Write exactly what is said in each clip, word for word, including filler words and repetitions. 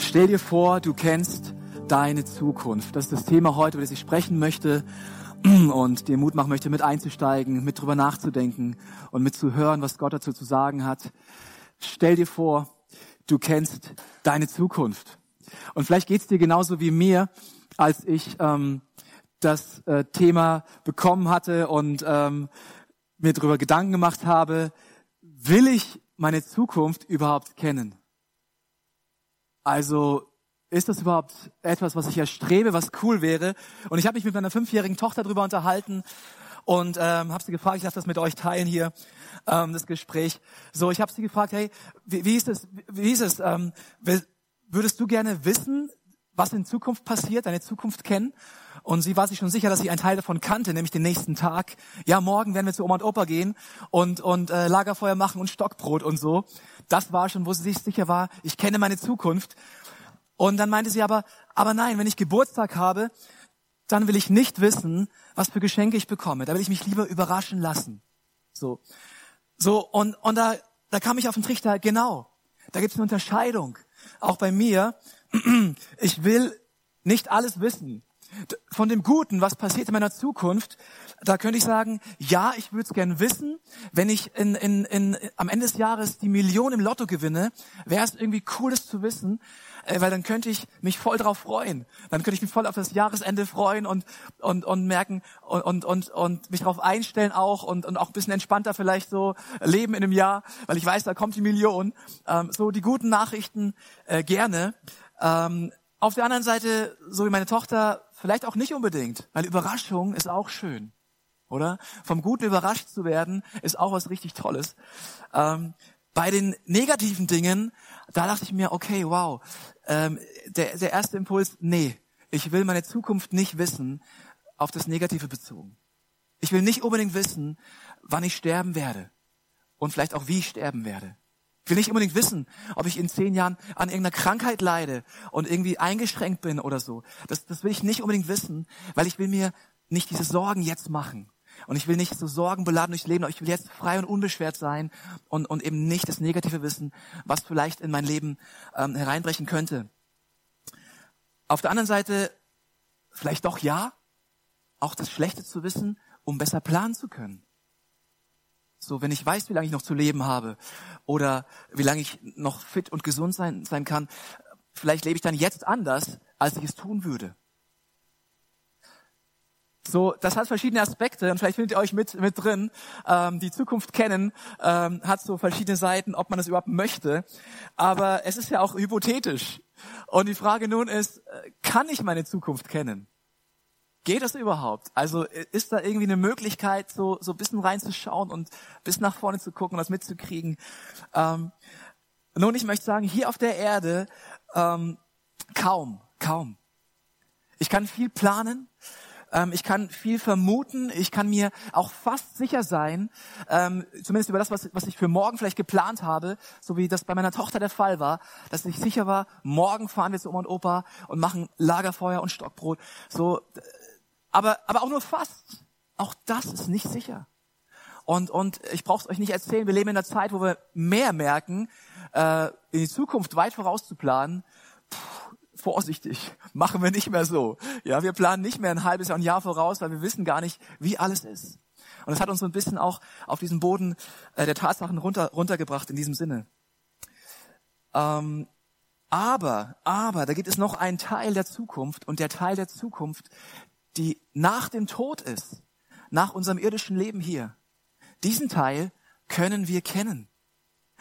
Stell dir vor, du kennst deine Zukunft. Das ist das Thema heute, über das ich sprechen möchte und dir Mut machen möchte, mit einzusteigen, mit drüber nachzudenken und mit zu hören, was Gott dazu zu sagen hat. Stell dir vor, du kennst deine Zukunft. Und vielleicht geht's dir genauso wie mir, als ich ähm, das äh, Thema bekommen hatte und ähm, mir darüber Gedanken gemacht habe, will ich meine Zukunft überhaupt kennen? Also ist das überhaupt etwas, was ich erstrebe, was cool wäre? Und ich habe mich mit meiner fünfjährigen Tochter darüber unterhalten und ähm, habe sie gefragt, ich darf das mit euch teilen hier, ähm, das Gespräch. So, ich habe sie gefragt, hey, wie, wie ist es, wie ist es, ähm, würdest du gerne wissen, was in Zukunft passiert, deine Zukunft kennen? Und sie war sich schon sicher, dass sie einen Teil davon kannte, nämlich den nächsten Tag. Ja, morgen werden wir zu Oma und Opa gehen und und äh, Lagerfeuer machen und Stockbrot und so. Das war schon, wo sie sich sicher war, ich kenne meine Zukunft. Und dann meinte sie aber, aber nein, wenn ich Geburtstag habe, dann will ich nicht wissen, was für Geschenke ich bekomme. Da will ich mich lieber überraschen lassen. So, so und und da da kam ich auf den Trichter, genau. Da gibt's eine Unterscheidung. Auch bei mir, ich will nicht alles wissen. Von dem Guten, was passiert in meiner Zukunft, da könnte ich sagen, ja, ich würde es gerne wissen. Wenn ich in, in, in, am Ende des Jahres die Million im Lotto gewinne, wäre es irgendwie cool, das zu wissen, weil dann könnte ich mich voll drauf freuen. Dann könnte ich mich voll auf das Jahresende freuen und, und, und merken und, und, und, und mich drauf einstellen auch und, und auch ein bisschen entspannter vielleicht so leben in einem Jahr, weil ich weiß, da kommt die Million. Ähm, so die guten Nachrichten äh, gerne. Ähm, auf der anderen Seite, so wie meine Tochter, vielleicht auch nicht unbedingt, weil Überraschung ist auch schön, oder? Vom Guten überrascht zu werden, ist auch was richtig Tolles. Ähm, bei den negativen Dingen, da dachte ich mir, okay, wow, ähm, der, der erste Impuls, nee, ich will meine Zukunft nicht wissen, auf das Negative bezogen. Ich will nicht unbedingt wissen, wann ich sterben werde und vielleicht auch, wie ich sterben werde. Ich will nicht unbedingt wissen, ob ich in zehn Jahren an irgendeiner Krankheit leide und irgendwie eingeschränkt bin oder so. Das, das will ich nicht unbedingt wissen, weil ich will mir nicht diese Sorgen jetzt machen. Und ich will nicht so sorgenbeladen durchs Leben, aber ich will jetzt frei und unbeschwert sein und, und eben nicht das Negative wissen, was vielleicht in mein Leben ähm, hereinbrechen könnte. Auf der anderen Seite vielleicht doch ja, auch das Schlechte zu wissen, um besser planen zu können. So, wenn ich weiß, wie lange ich noch zu leben habe oder wie lange ich noch fit und gesund sein, sein kann, vielleicht lebe ich dann jetzt anders, als ich es tun würde. So, das hat verschiedene Aspekte und vielleicht findet ihr euch mit mit drin. Ähm, die Zukunft kennen ähm, hat so verschiedene Seiten, ob man das überhaupt möchte. Aber es ist ja auch hypothetisch. Und die Frage nun ist, kann ich meine Zukunft kennen? Geht das überhaupt? Also ist da irgendwie eine Möglichkeit, so so ein bisschen reinzuschauen und bis nach vorne zu gucken und das mitzukriegen? Ähm, nun, ich möchte sagen, hier auf der Erde ähm, kaum, kaum. Ich kann viel planen, ähm, ich kann viel vermuten, ich kann mir auch fast sicher sein, ähm, zumindest über das, was, was ich für morgen vielleicht geplant habe, so wie das bei meiner Tochter der Fall war, dass ich sicher war, morgen fahren wir zu Oma und Opa und machen Lagerfeuer und Stockbrot. So. Aber, aber auch nur fast. Auch das ist nicht sicher. Und, und ich brauche es euch nicht erzählen, wir leben in einer Zeit, wo wir mehr merken, äh, in die Zukunft weit vorauszuplanen. Puh, vorsichtig, machen wir nicht mehr so. Ja, wir planen nicht mehr ein halbes Jahr, ein Jahr voraus, weil wir wissen gar nicht, wie alles ist. Und das hat uns so ein bisschen auch auf diesen Boden äh, der Tatsachen runter, runtergebracht in diesem Sinne. Ähm, aber, aber, da gibt es noch einen Teil der Zukunft und der Teil der Zukunft, die nach dem Tod ist, nach unserem irdischen Leben hier. Diesen Teil können wir kennen.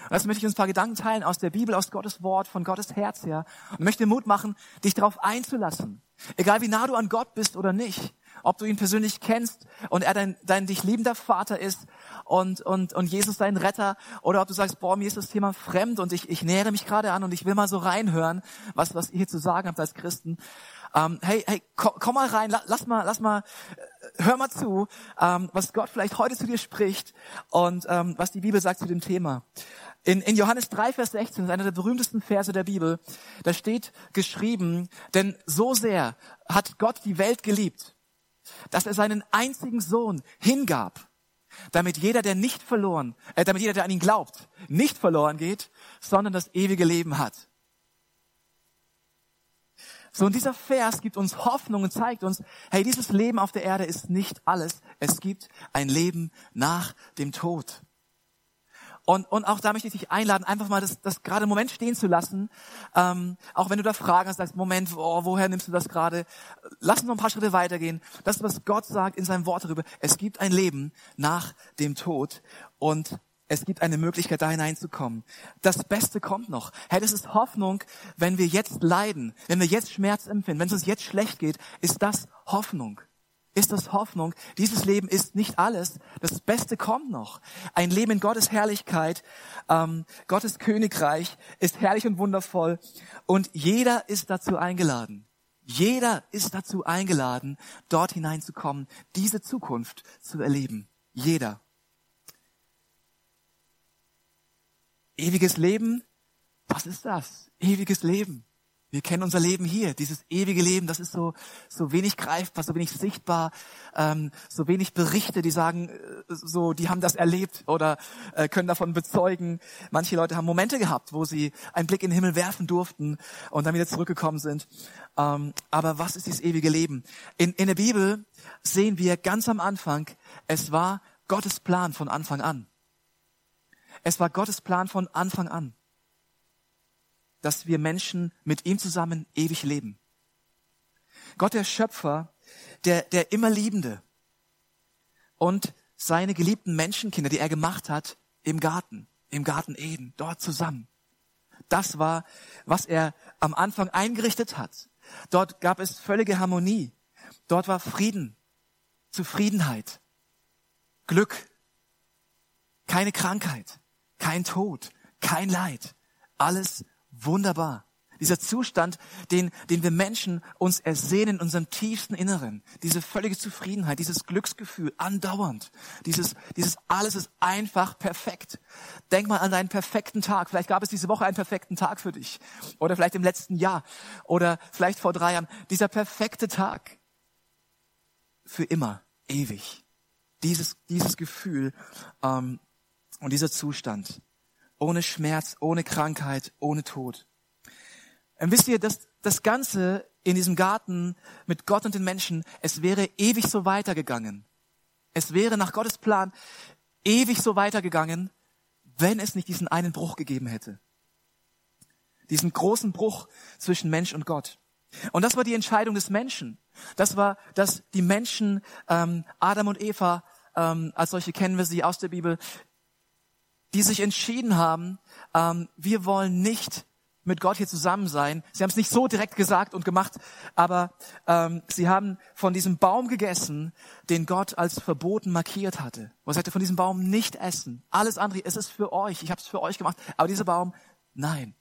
Und das möchte ich uns ein paar Gedanken teilen aus der Bibel, aus Gottes Wort, von Gottes Herz her. Und möchte Mut machen, dich darauf einzulassen. Egal wie nah du an Gott bist oder nicht. Ob du ihn persönlich kennst und er dein, dein dich liebender Vater ist und, und, und Jesus dein Retter. Oder ob du sagst, boah, mir ist das Thema fremd und ich, ich nähere mich gerade an und ich will mal so reinhören, was, was ihr hier zu sagen habt als Christen. Ähm, hey, hey, komm, komm mal rein, lass mal, lass mal, hör mal zu, ähm, was Gott vielleicht heute zu dir spricht und ähm, was die Bibel sagt zu dem Thema. In, in Johannes drei, Vers sechzehn, ist einer der berühmtesten Verse der Bibel, da steht geschrieben, denn so sehr hat Gott die Welt geliebt, dass er seinen einzigen Sohn hingab, damit jeder, der nicht verloren, äh, damit jeder, der an ihn glaubt, nicht verloren geht, sondern das ewige Leben hat. So, und dieser Vers gibt uns Hoffnung und zeigt uns, hey, dieses Leben auf der Erde ist nicht alles. Es gibt ein Leben nach dem Tod. Und, und auch da möchte ich dich einladen, einfach mal das, das gerade im Moment stehen zu lassen. Ähm, auch wenn du da Fragen hast, sagst, Moment, oh, woher nimmst du das gerade? Lass uns noch ein paar Schritte weitergehen. Das, was Gott sagt in seinem Wort darüber. Es gibt ein Leben nach dem Tod und es gibt eine Möglichkeit, da hineinzukommen. Das Beste kommt noch. Hey, das ist Hoffnung, wenn wir jetzt leiden, wenn wir jetzt Schmerz empfinden, wenn es uns jetzt schlecht geht, ist das Hoffnung. Ist das Hoffnung? Dieses Leben ist nicht alles. Das Beste kommt noch. Ein Leben in Gottes Herrlichkeit, ähm, Gottes Königreich ist herrlich und wundervoll. Und jeder ist dazu eingeladen. Jeder ist dazu eingeladen, dort hineinzukommen, diese Zukunft zu erleben. Jeder. Ewiges Leben, was ist das? Ewiges Leben. Wir kennen unser Leben hier, dieses ewige Leben, das ist so so wenig greifbar, so wenig sichtbar, ähm, so wenig Berichte, die sagen, äh, so, die haben das erlebt oder äh, können davon bezeugen. Manche Leute haben Momente gehabt, wo sie einen Blick in den Himmel werfen durften und dann wieder zurückgekommen sind. Ähm, aber was ist dieses ewige Leben? In, in der Bibel sehen wir ganz am Anfang, es war Gottes Plan von Anfang an. Es war Gottes Plan von Anfang an, dass wir Menschen mit ihm zusammen ewig leben. Gott, der Schöpfer, der, der immer Liebende und seine geliebten Menschenkinder, die er gemacht hat, im Garten, im Garten Eden, dort zusammen. Das war, was er am Anfang eingerichtet hat. Dort gab es völlige Harmonie. Dort war Frieden, Zufriedenheit, Glück, keine Krankheit, kein Tod, kein Leid. Alles wunderbar. Dieser Zustand, den, den wir Menschen uns ersehnen in unserem tiefsten Inneren. Diese völlige Zufriedenheit, dieses Glücksgefühl, andauernd. Dieses, dieses alles ist einfach perfekt. Denk mal an deinen perfekten Tag. Vielleicht gab es diese Woche einen perfekten Tag für dich. Oder vielleicht im letzten Jahr. Oder vielleicht vor drei Jahren. Dieser perfekte Tag. Für immer. Ewig. Dieses, dieses Gefühl, ähm, und dieser Zustand. Ohne Schmerz, ohne Krankheit, ohne Tod. Und wisst ihr, dass das Ganze in diesem Garten mit Gott und den Menschen, es wäre ewig so weitergegangen. Es wäre nach Gottes Plan ewig so weitergegangen, wenn es nicht diesen einen Bruch gegeben hätte. Diesen großen Bruch zwischen Mensch und Gott. Und das war die Entscheidung des Menschen. Das war, dass die Menschen, ähm, Adam und Eva, ähm, als solche kennen wir sie aus der Bibel, die sich entschieden haben, ähm, wir wollen nicht mit Gott hier zusammen sein. Sie haben es nicht so direkt gesagt und gemacht, aber ähm, sie haben von diesem Baum gegessen, den Gott als verboten markiert hatte. Wo er sagte, von diesem Baum nicht essen. Alles andere, es ist für euch, ich habe es für euch gemacht. Aber dieser Baum, nein.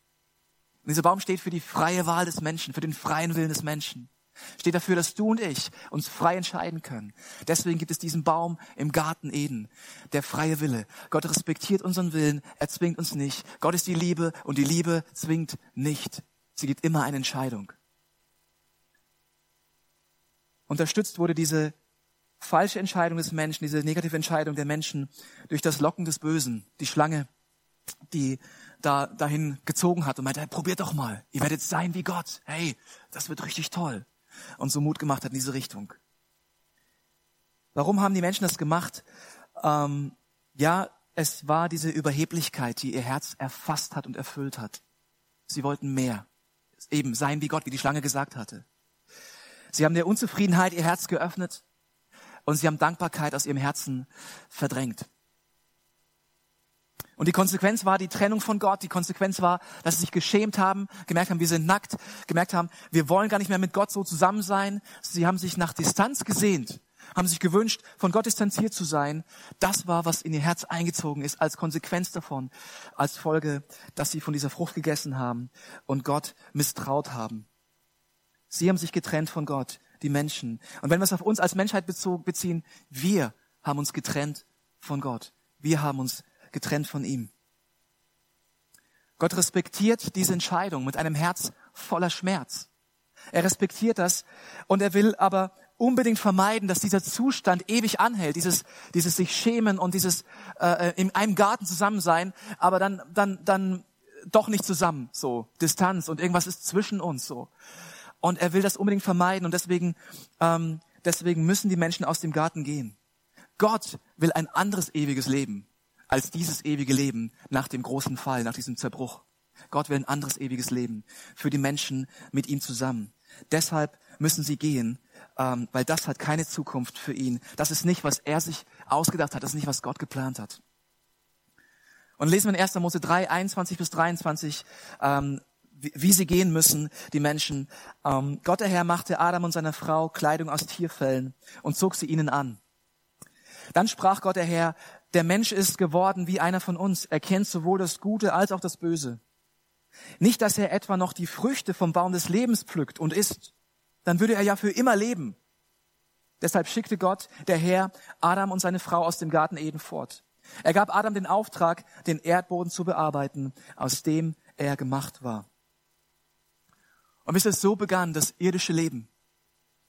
Und dieser Baum steht für die freie Wahl des Menschen, für den freien Willen des Menschen. Steht dafür, dass du und ich uns frei entscheiden können. Deswegen gibt es diesen Baum im Garten Eden, der freie Wille. Gott respektiert unseren Willen, er zwingt uns nicht. Gott ist die Liebe und die Liebe zwingt nicht. Sie gibt immer eine Entscheidung. Unterstützt wurde diese falsche Entscheidung des Menschen, diese negative Entscheidung der Menschen durch das Locken des Bösen, die Schlange, die da dahin gezogen hat und meinte, hey, probiert doch mal, ihr werdet sein wie Gott. Hey, das wird richtig toll. Und so Mut gemacht hat in diese Richtung. Warum haben die Menschen das gemacht? Ähm, ja, es war diese Überheblichkeit, die ihr Herz erfasst hat und erfüllt hat. Sie wollten mehr. Eben sein wie Gott, wie die Schlange gesagt hatte. Sie haben der Unzufriedenheit ihr Herz geöffnet und sie haben Dankbarkeit aus ihrem Herzen verdrängt. Und die Konsequenz war die Trennung von Gott. Die Konsequenz war, dass sie sich geschämt haben, gemerkt haben, wir sind nackt, gemerkt haben, wir wollen gar nicht mehr mit Gott so zusammen sein. Sie haben sich nach Distanz gesehnt, haben sich gewünscht, von Gott distanziert zu sein. Das war, was in ihr Herz eingezogen ist, als Konsequenz davon, als Folge, dass sie von dieser Frucht gegessen haben und Gott misstraut haben. Sie haben sich getrennt von Gott, die Menschen. Und wenn wir es auf uns als Menschheit beziehen, wir haben uns getrennt von Gott. Wir haben uns getrennt von ihm. Gott respektiert diese Entscheidung mit einem Herz voller Schmerz. Er respektiert das und er will aber unbedingt vermeiden, dass dieser Zustand ewig anhält, dieses, dieses sich schämen und dieses äh, in einem Garten zusammen sein, aber dann, dann, dann doch nicht zusammen, so Distanz und irgendwas ist zwischen uns so. Und er will das unbedingt vermeiden und deswegen, ähm, deswegen müssen die Menschen aus dem Garten gehen. Gott will ein anderes ewiges Leben als dieses ewige Leben nach dem großen Fall, nach diesem Zerbruch. Gott will ein anderes ewiges Leben für die Menschen mit ihm zusammen. Deshalb müssen sie gehen, ähm, weil das hat keine Zukunft für ihn. Das ist nicht, was er sich ausgedacht hat, das ist nicht, was Gott geplant hat. Und lesen wir in erstes Mose drei, einundzwanzig bis dreiundzwanzig, ähm, wie sie gehen müssen, die Menschen. Ähm, Gott der Herr machte Adam und seiner Frau Kleidung aus Tierfellen und zog sie ihnen an. Dann sprach Gott der Herr, der Mensch ist geworden wie einer von uns, er kennt sowohl das Gute als auch das Böse. Nicht, dass er etwa noch die Früchte vom Baum des Lebens pflückt und isst, dann würde er ja für immer leben. Deshalb schickte Gott, der Herr, Adam und seine Frau aus dem Garten Eden fort. Er gab Adam den Auftrag, den Erdboden zu bearbeiten, aus dem er gemacht war. Und wisst ihr, so begann das irdische Leben.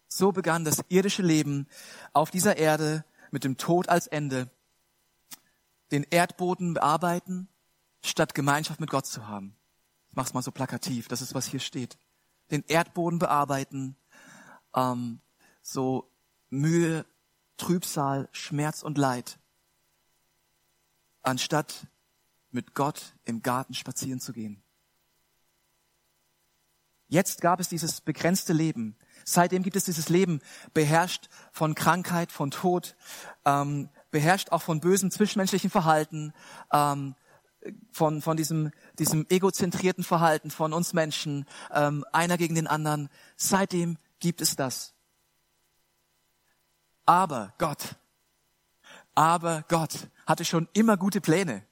So begann das irdische Leben auf dieser Erde mit dem Tod als Ende. Den Erdboden bearbeiten, statt Gemeinschaft mit Gott zu haben. Ich mach's mal so plakativ, das ist, was hier steht. Den Erdboden bearbeiten, ähm, so Mühe, Trübsal, Schmerz und Leid, anstatt mit Gott im Garten spazieren zu gehen. Jetzt gab es dieses begrenzte Leben. Seitdem gibt es dieses Leben, beherrscht von Krankheit, von Tod, ähm, beherrscht auch von bösem zwischenmenschlichen Verhalten, ähm, von von diesem diesem egozentrierten Verhalten von uns Menschen, ähm, einer gegen den anderen. Seitdem gibt es das. Aber Gott, aber Gott hatte schon immer gute Pläne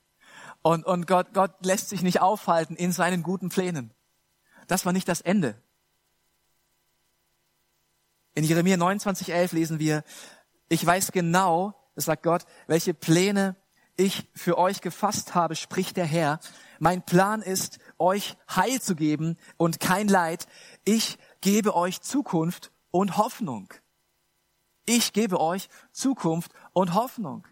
und und Gott Gott lässt sich nicht aufhalten in seinen guten Plänen. Das war nicht das Ende. In Jeremia neunundzwanzig elf lesen wir: Ich weiß genau, das sagt Gott, welche Pläne ich für euch gefasst habe, spricht der Herr. Mein Plan ist, euch Heil zu geben und kein Leid. Ich gebe euch Zukunft und Hoffnung. Ich gebe euch Zukunft und Hoffnung.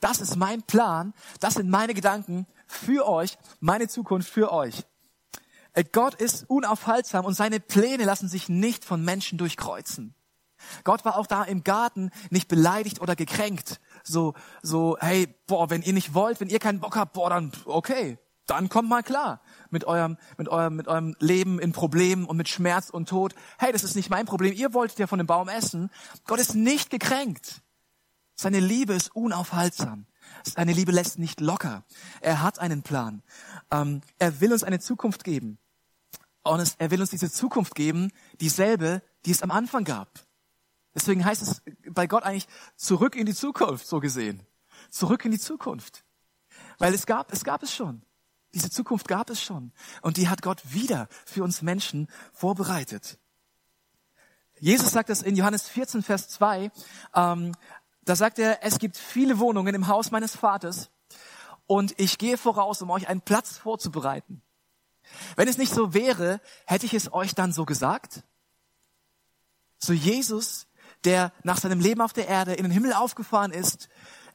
Das ist mein Plan. Das sind meine Gedanken für euch, meine Zukunft für euch. Gott ist unaufhaltsam und seine Pläne lassen sich nicht von Menschen durchkreuzen. Gott war auch da im Garten nicht beleidigt oder gekränkt. So, so, hey, boah, wenn ihr nicht wollt, wenn ihr keinen Bock habt, boah, dann, okay, dann kommt mal klar mit eurem, mit eurem, mit eurem Leben in Problemen und mit Schmerz und Tod. Hey, das ist nicht mein Problem. Ihr wolltet ja von dem Baum essen. Gott ist nicht gekränkt. Seine Liebe ist unaufhaltsam. Seine Liebe lässt nicht locker. Er hat einen Plan. Ähm, er will uns eine Zukunft geben. Und es, er will uns diese Zukunft geben, dieselbe, die es am Anfang gab. Deswegen heißt es bei Gott eigentlich zurück in die Zukunft, so gesehen. Zurück in die Zukunft. Weil es gab, es gab es schon. Diese Zukunft gab es schon. Und die hat Gott wieder für uns Menschen vorbereitet. Jesus sagt das in Johannes vierzehn, Vers zwei. Ähm, da sagt er, es gibt viele Wohnungen im Haus meines Vaters und ich gehe voraus, um euch einen Platz vorzubereiten. Wenn es nicht so wäre, hätte ich es euch dann so gesagt? So Jesus, der nach seinem Leben auf der Erde in den Himmel aufgefahren ist,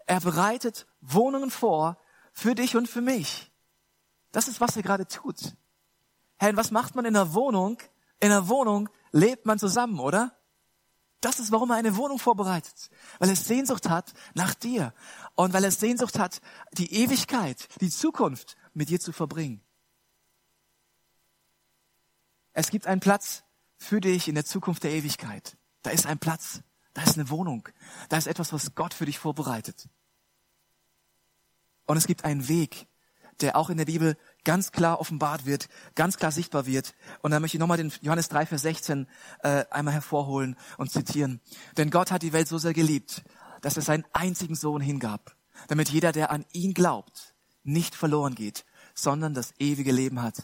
er bereitet Wohnungen vor für dich und für mich. Das ist, was er gerade tut. Hey, und was macht man in einer Wohnung? In einer Wohnung lebt man zusammen, oder? Das ist, warum er eine Wohnung vorbereitet. Weil er Sehnsucht hat nach dir. Und weil er Sehnsucht hat, die Ewigkeit, die Zukunft mit dir zu verbringen. Es gibt einen Platz für dich in der Zukunft der Ewigkeit. Da ist ein Platz, da ist eine Wohnung, da ist etwas, was Gott für dich vorbereitet. Und es gibt einen Weg, der auch in der Bibel ganz klar offenbart wird, ganz klar sichtbar wird. Und da möchte ich nochmal den Johannes drei, Vers sechzehn äh, einmal hervorholen und zitieren. Denn Gott hat die Welt so sehr geliebt, dass er seinen einzigen Sohn hingab, damit jeder, der an ihn glaubt, nicht verloren geht, sondern das ewige Leben hat.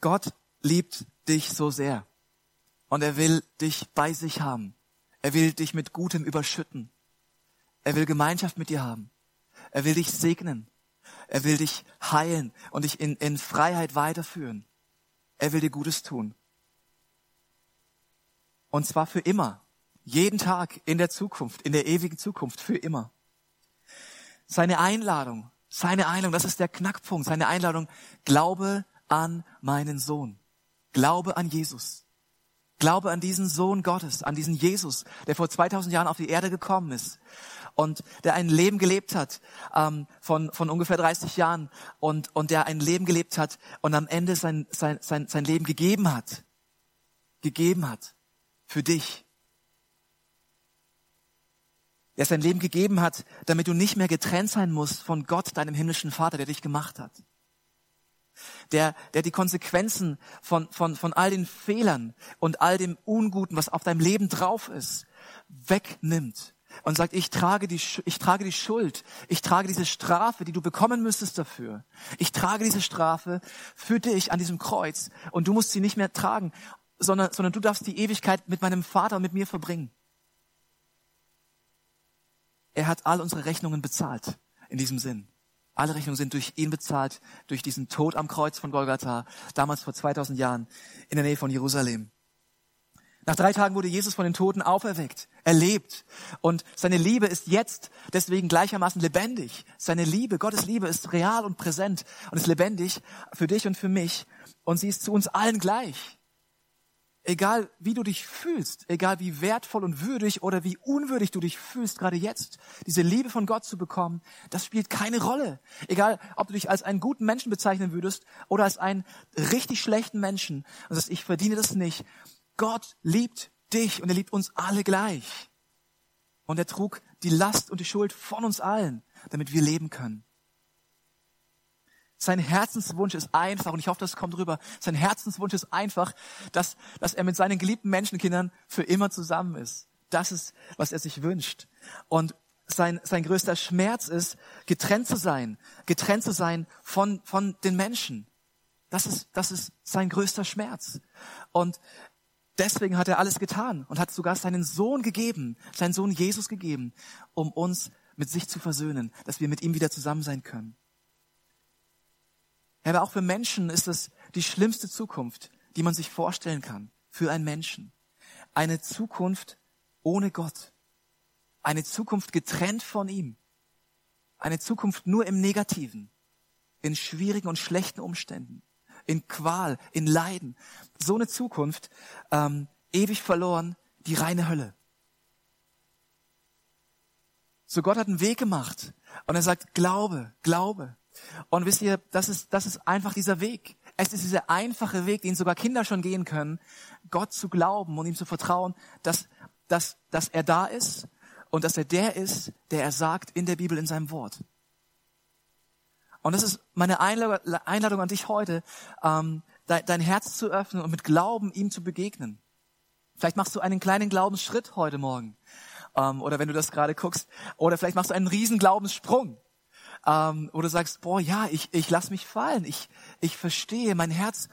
Gott liebt dich so sehr. Und er will dich bei sich haben. Er will dich mit Gutem überschütten. Er will Gemeinschaft mit dir haben. Er will dich segnen. Er will dich heilen und dich in, in Freiheit weiterführen. Er will dir Gutes tun. Und zwar für immer. Jeden Tag in der Zukunft, in der ewigen Zukunft, für immer. Seine Einladung, seine Einladung, das ist der Knackpunkt. Seine Einladung, glaube an meinen Sohn. Glaube an Jesus. Glaube an diesen Sohn Gottes, an diesen Jesus, der vor zweitausend Jahren auf die Erde gekommen ist und der ein Leben gelebt hat ähm, von von ungefähr dreißig Jahren und und der ein Leben gelebt hat und am Ende sein sein sein sein Leben gegeben hat, gegeben hat für dich. Der sein Leben gegeben hat, damit du nicht mehr getrennt sein musst von Gott, deinem himmlischen Vater, der dich gemacht hat. Der, der die Konsequenzen von, von, von all den Fehlern und all dem Unguten, was auf deinem Leben drauf ist, wegnimmt und sagt, ich trage die, ich trage die Schuld, ich trage diese Strafe, die du bekommen müsstest dafür. Ich trage diese Strafe für dich an diesem Kreuz und du musst sie nicht mehr tragen, sondern, sondern du darfst die Ewigkeit mit meinem Vater und mit mir verbringen. Er hat all unsere Rechnungen bezahlt in diesem Sinn. Alle Rechnungen sind durch ihn bezahlt, durch diesen Tod am Kreuz von Golgatha, damals vor zweitausend Jahren in der Nähe von Jerusalem. Nach drei Tagen wurde Jesus von den Toten auferweckt, erlebt. Und seine Liebe ist jetzt deswegen gleichermaßen lebendig. Seine Liebe, Gottes Liebe ist real und präsent und ist lebendig für dich und für mich. Und sie ist zu uns allen gleich. Egal wie du dich fühlst, egal wie wertvoll und würdig oder wie unwürdig du dich fühlst, gerade jetzt, diese Liebe von Gott zu bekommen, das spielt keine Rolle. Egal, ob du dich als einen guten Menschen bezeichnen würdest oder als einen richtig schlechten Menschen und sagst, ich verdiene das nicht. Gott liebt dich und er liebt uns alle gleich. Und er trug die Last und die Schuld von uns allen, damit wir leben können. Sein Herzenswunsch ist einfach, und ich hoffe, das kommt rüber, sein Herzenswunsch ist einfach, dass, dass er mit seinen geliebten Menschenkindern für immer zusammen ist. Das ist, was er sich wünscht. Und sein, sein größter Schmerz ist, getrennt zu sein, getrennt zu sein von, von den Menschen. Das ist, das ist sein größter Schmerz. Und deswegen hat er alles getan und hat sogar seinen Sohn gegeben, seinen Sohn Jesus gegeben, um uns mit sich zu versöhnen, dass wir mit ihm wieder zusammen sein können. Aber auch für Menschen ist es die schlimmste Zukunft, die man sich vorstellen kann, für einen Menschen. Eine Zukunft ohne Gott. Eine Zukunft getrennt von ihm. Eine Zukunft nur im Negativen, in schwierigen und schlechten Umständen, in Qual, in Leiden. So eine Zukunft, ähm, ewig verloren, die reine Hölle. So Gott hat einen Weg gemacht und er sagt, glaube, glaube. Und wisst ihr, das ist, das ist einfach dieser Weg. Es ist dieser einfache Weg, den sogar Kinder schon gehen können, Gott zu glauben und ihm zu vertrauen, dass, dass, dass er da ist und dass er der ist, der er sagt in der Bibel, in seinem Wort. Und das ist meine Einladung an dich heute, ähm, dein Herz zu öffnen und mit Glauben ihm zu begegnen. Vielleicht machst du einen kleinen Glaubensschritt heute Morgen, ähm, oder wenn du das gerade guckst, oder vielleicht machst du einen riesen Glaubenssprung. Ähm, oder sagst, boah, ja, ich, ich lass mich fallen, ich, ich verstehe, mein Herz,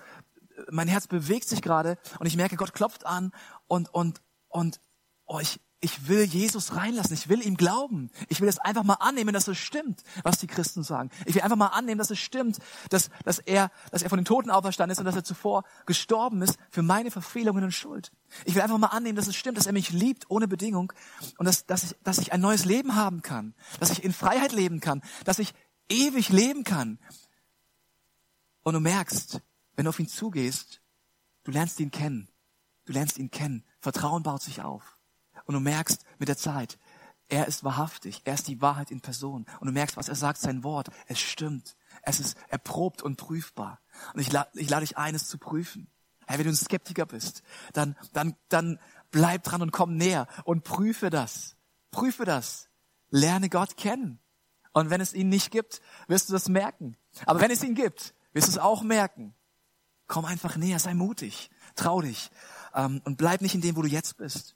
mein Herz bewegt sich gerade und ich merke, Gott klopft an und, und, und, oh, ich, ich will Jesus reinlassen, ich will ihm glauben, ich will es einfach mal annehmen, dass es stimmt, was die Christen sagen. Ich will einfach mal annehmen, dass es stimmt, dass, dass er, dass er von den Toten auferstanden ist und dass er zuvor gestorben ist für meine Verfehlungen und Schuld. Ich will einfach mal annehmen, dass es stimmt, dass er mich liebt ohne Bedingung und dass, dass ich, dass ich ein neues Leben haben kann, dass ich in Freiheit leben kann, dass ich ewig leben kann. Und du merkst, wenn du auf ihn zugehst, du lernst ihn kennen, du lernst ihn kennen, Vertrauen baut sich auf. Und du merkst mit der Zeit, er ist wahrhaftig, er ist die Wahrheit in Person. Und du merkst, was er sagt, sein Wort, es stimmt. Es ist erprobt und prüfbar. Und ich, la- ich lade dich ein, es zu prüfen. Hey, wenn du ein Skeptiker bist, dann, dann, dann bleib dran und komm näher und prüfe das. Prüfe das. Lerne Gott kennen. Und wenn es ihn nicht gibt, wirst du das merken. Aber wenn es ihn gibt, wirst du es auch merken. Komm einfach näher, sei mutig, trau dich, ähm, und bleib nicht in dem, wo du jetzt bist.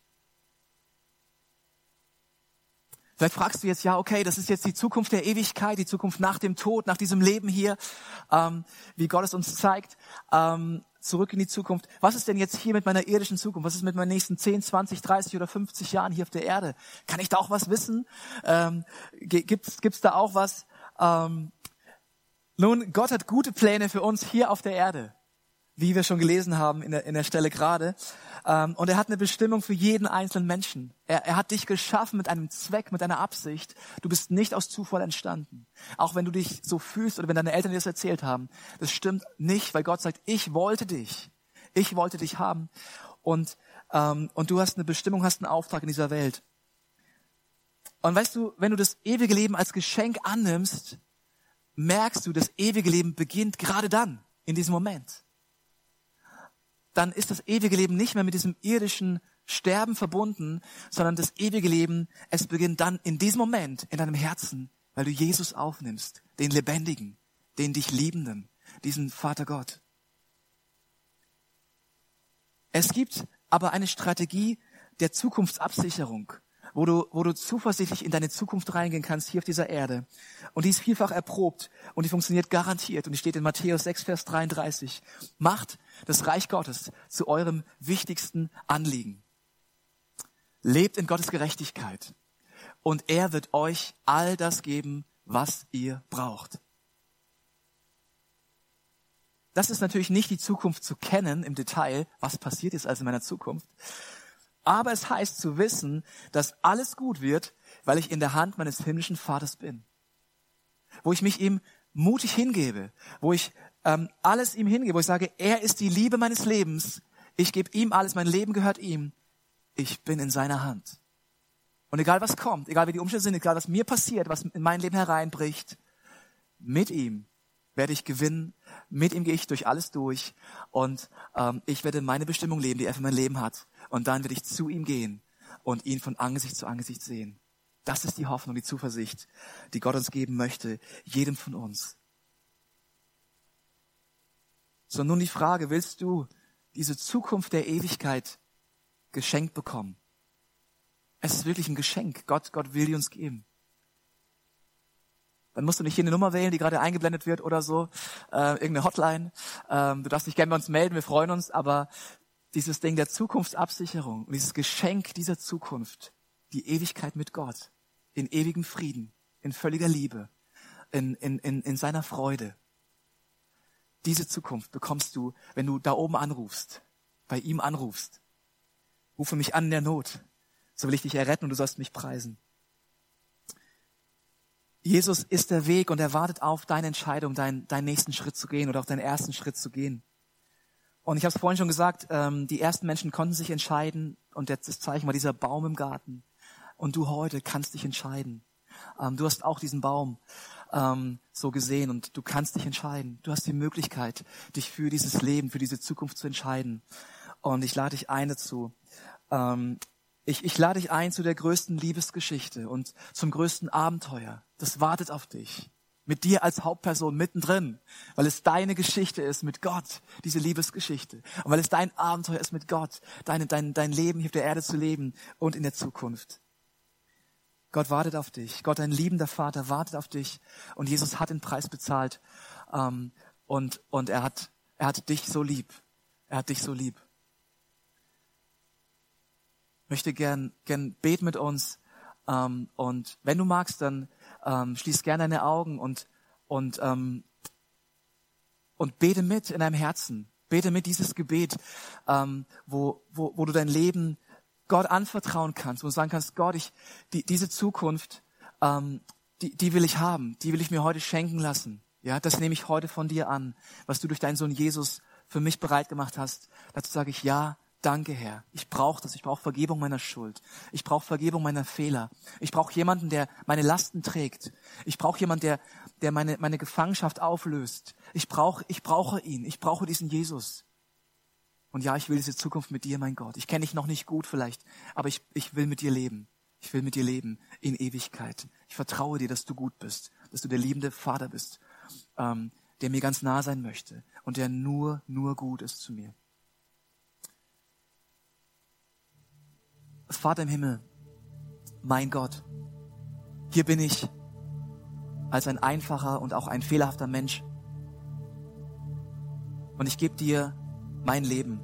Vielleicht fragst du jetzt, ja, okay, das ist jetzt die Zukunft der Ewigkeit, die Zukunft nach dem Tod, nach diesem Leben hier, ähm, wie Gott es uns zeigt, ähm, zurück in die Zukunft. Was ist denn jetzt hier mit meiner irdischen Zukunft? Was ist mit meinen nächsten zehn, zwanzig, dreißig oder fünfzig Jahren hier auf der Erde? Kann ich da auch was wissen? Ähm, gibt's, gibt's da auch was? Ähm, nun, Gott hat gute Pläne für uns hier auf der Erde, wie wir schon gelesen haben in der, in der Stelle gerade. Ähm, und er hat eine Bestimmung für jeden einzelnen Menschen. Er, er hat dich geschaffen mit einem Zweck, mit einer Absicht. Du bist nicht aus Zufall entstanden. Auch wenn du dich so fühlst oder wenn deine Eltern dir das erzählt haben. Das stimmt nicht, weil Gott sagt, ich wollte dich. Ich wollte dich haben. Und, ähm, und du hast eine Bestimmung, hast einen Auftrag in dieser Welt. Und weißt du, wenn du das ewige Leben als Geschenk annimmst, merkst du, das ewige Leben beginnt gerade dann, in diesem Moment. Dann ist das ewige Leben nicht mehr mit diesem irdischen Sterben verbunden, sondern das ewige Leben, es beginnt dann in diesem Moment in deinem Herzen, weil du Jesus aufnimmst, den Lebendigen, den dich Liebenden, diesen Vater Gott. Es gibt aber eine Strategie der Zukunftsabsicherung, wo du, wo du zuversichtlich in deine Zukunft reingehen kannst, hier auf dieser Erde. Und die ist vielfach erprobt und die funktioniert garantiert. Und die steht in Matthäus sechs, Vers dreiunddreißig. Macht das Reich Gottes zu eurem wichtigsten Anliegen. Lebt in Gottes Gerechtigkeit und er wird euch all das geben, was ihr braucht. Das ist natürlich nicht die Zukunft zu kennen im Detail, was passiert ist also in meiner Zukunft. Aber es heißt zu wissen, dass alles gut wird, weil ich in der Hand meines himmlischen Vaters bin. Wo ich mich ihm mutig hingebe, wo ich ähm, alles ihm hingebe, wo ich sage, er ist die Liebe meines Lebens, ich gebe ihm alles, mein Leben gehört ihm, ich bin in seiner Hand. Und egal was kommt, egal wie die Umstände sind, egal was mir passiert, was in mein Leben hereinbricht, mit ihm werde ich gewinnen, mit ihm gehe ich durch alles durch und ähm, ich werde meine Bestimmung leben, die er für mein Leben hat. Und dann werde ich zu ihm gehen und ihn von Angesicht zu Angesicht sehen. Das ist die Hoffnung, die Zuversicht, die Gott uns geben möchte, jedem von uns. So, nun die Frage, willst du diese Zukunft der Ewigkeit geschenkt bekommen? Es ist wirklich ein Geschenk. Gott, Gott will die uns geben. Dann musst du nicht hier eine Nummer wählen, die gerade eingeblendet wird oder so, äh, irgendeine Hotline. Ähm, du darfst dich gerne bei uns melden, wir freuen uns, aber dieses Ding der Zukunftsabsicherung und dieses Geschenk dieser Zukunft, die Ewigkeit mit Gott, in ewigem Frieden, in völliger Liebe, in, in, in, in seiner Freude. Diese Zukunft bekommst du, wenn du da oben anrufst, bei ihm anrufst. Rufe mich an in der Not, so will ich dich erretten und du sollst mich preisen. Jesus ist der Weg und er wartet auf deine Entscheidung, deinen, deinen nächsten Schritt zu gehen oder auch deinen ersten Schritt zu gehen. Und ich habe es vorhin schon gesagt, ähm, die ersten Menschen konnten sich entscheiden und jetzt das Zeichen war dieser Baum im Garten. Und du heute kannst dich entscheiden. Ähm, du hast auch diesen Baum ähm, so gesehen und du kannst dich entscheiden. Du hast die Möglichkeit, dich für dieses Leben, für diese Zukunft zu entscheiden. Und ich lade dich ein dazu. Ähm, ich, ich lade dich ein zu der größten Liebesgeschichte und zum größten Abenteuer. Das wartet auf dich. Mit dir als Hauptperson mittendrin, weil es deine Geschichte ist mit Gott, diese Liebesgeschichte. Und weil es dein Abenteuer ist mit Gott, dein, dein, dein Leben hier auf der Erde zu leben und in der Zukunft. Gott wartet auf dich. Gott, dein liebender Vater, wartet auf dich. Und Jesus hat den Preis bezahlt. Ähm, und, und er hat, er hat dich so lieb. Er hat dich so lieb. Ich möchte gern, gern beten mit uns. Ähm, und wenn du magst, dann Ähm, schließ gerne deine Augen und, und, ähm, und bete mit in deinem Herzen. Bete mit dieses Gebet, ähm, wo, wo, wo du dein Leben Gott anvertrauen kannst, wo du sagen kannst, Gott, ich, die, diese Zukunft, ähm, die, die will ich haben, die will ich mir heute schenken lassen. Ja, das nehme ich heute von dir an, was du durch deinen Sohn Jesus für mich bereit gemacht hast. Dazu sage ich ja. Danke, Herr. Ich brauche das. Ich brauche Vergebung meiner Schuld. Ich brauche Vergebung meiner Fehler. Ich brauche jemanden, der meine Lasten trägt. Ich brauche jemanden, der, der meine, meine Gefangenschaft auflöst. Ich brauche, ich brauche ihn. Ich brauche diesen Jesus. Und ja, ich will diese Zukunft mit dir, mein Gott. Ich kenne dich noch nicht gut vielleicht, aber ich, ich will mit dir leben. Ich will mit dir leben in Ewigkeit. Ich vertraue dir, dass du gut bist, dass du der liebende Vater bist, ähm, der mir ganz nah sein möchte und der nur, nur gut ist zu mir. Vater im Himmel, mein Gott, hier bin ich als ein einfacher und auch ein fehlerhafter Mensch. Und ich gebe dir mein Leben.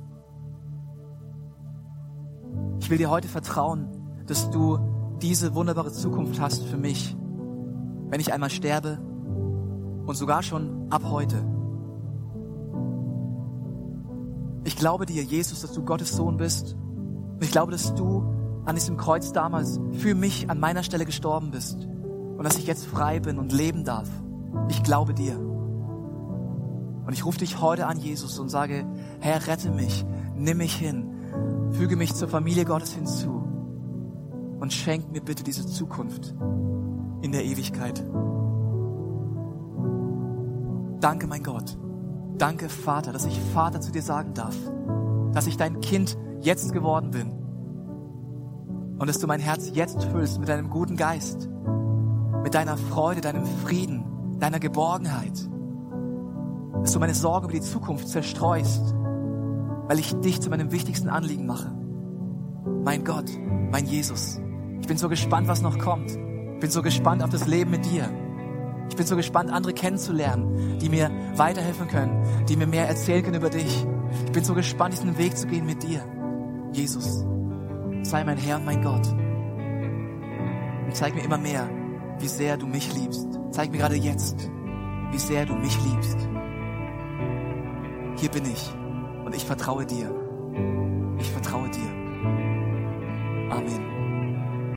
Ich will dir heute vertrauen, dass du diese wunderbare Zukunft hast für mich, wenn ich einmal sterbe und sogar schon ab heute. Ich glaube dir, Jesus, dass du Gottes Sohn bist. Und ich glaube, dass du an diesem Kreuz damals für mich an meiner Stelle gestorben bist und dass ich jetzt frei bin und leben darf. Ich glaube dir. Und ich rufe dich heute an, Jesus, und sage, Herr, rette mich, nimm mich hin, füge mich zur Familie Gottes hinzu und schenk mir bitte diese Zukunft in der Ewigkeit. Danke, mein Gott. Danke, Vater, dass ich Vater zu dir sagen darf, dass ich dein Kind jetzt geworden bin und dass du mein Herz jetzt füllst mit deinem guten Geist, mit deiner Freude, deinem Frieden, deiner Geborgenheit, dass du meine Sorgen über die Zukunft zerstreust, weil ich dich zu meinem wichtigsten Anliegen mache. Mein Gott, mein Jesus, ich bin so gespannt, was noch kommt. Ich bin so gespannt auf das Leben mit dir. Ich bin so gespannt, andere kennenzulernen, die mir weiterhelfen können, die mir mehr erzählen können über dich. Ich bin so gespannt, diesen Weg zu gehen mit dir. Jesus, sei mein Herr und mein Gott. Und zeig mir immer mehr, wie sehr du mich liebst. Zeig mir gerade jetzt, wie sehr du mich liebst. Hier bin ich und ich vertraue dir. Ich vertraue dir. Amen.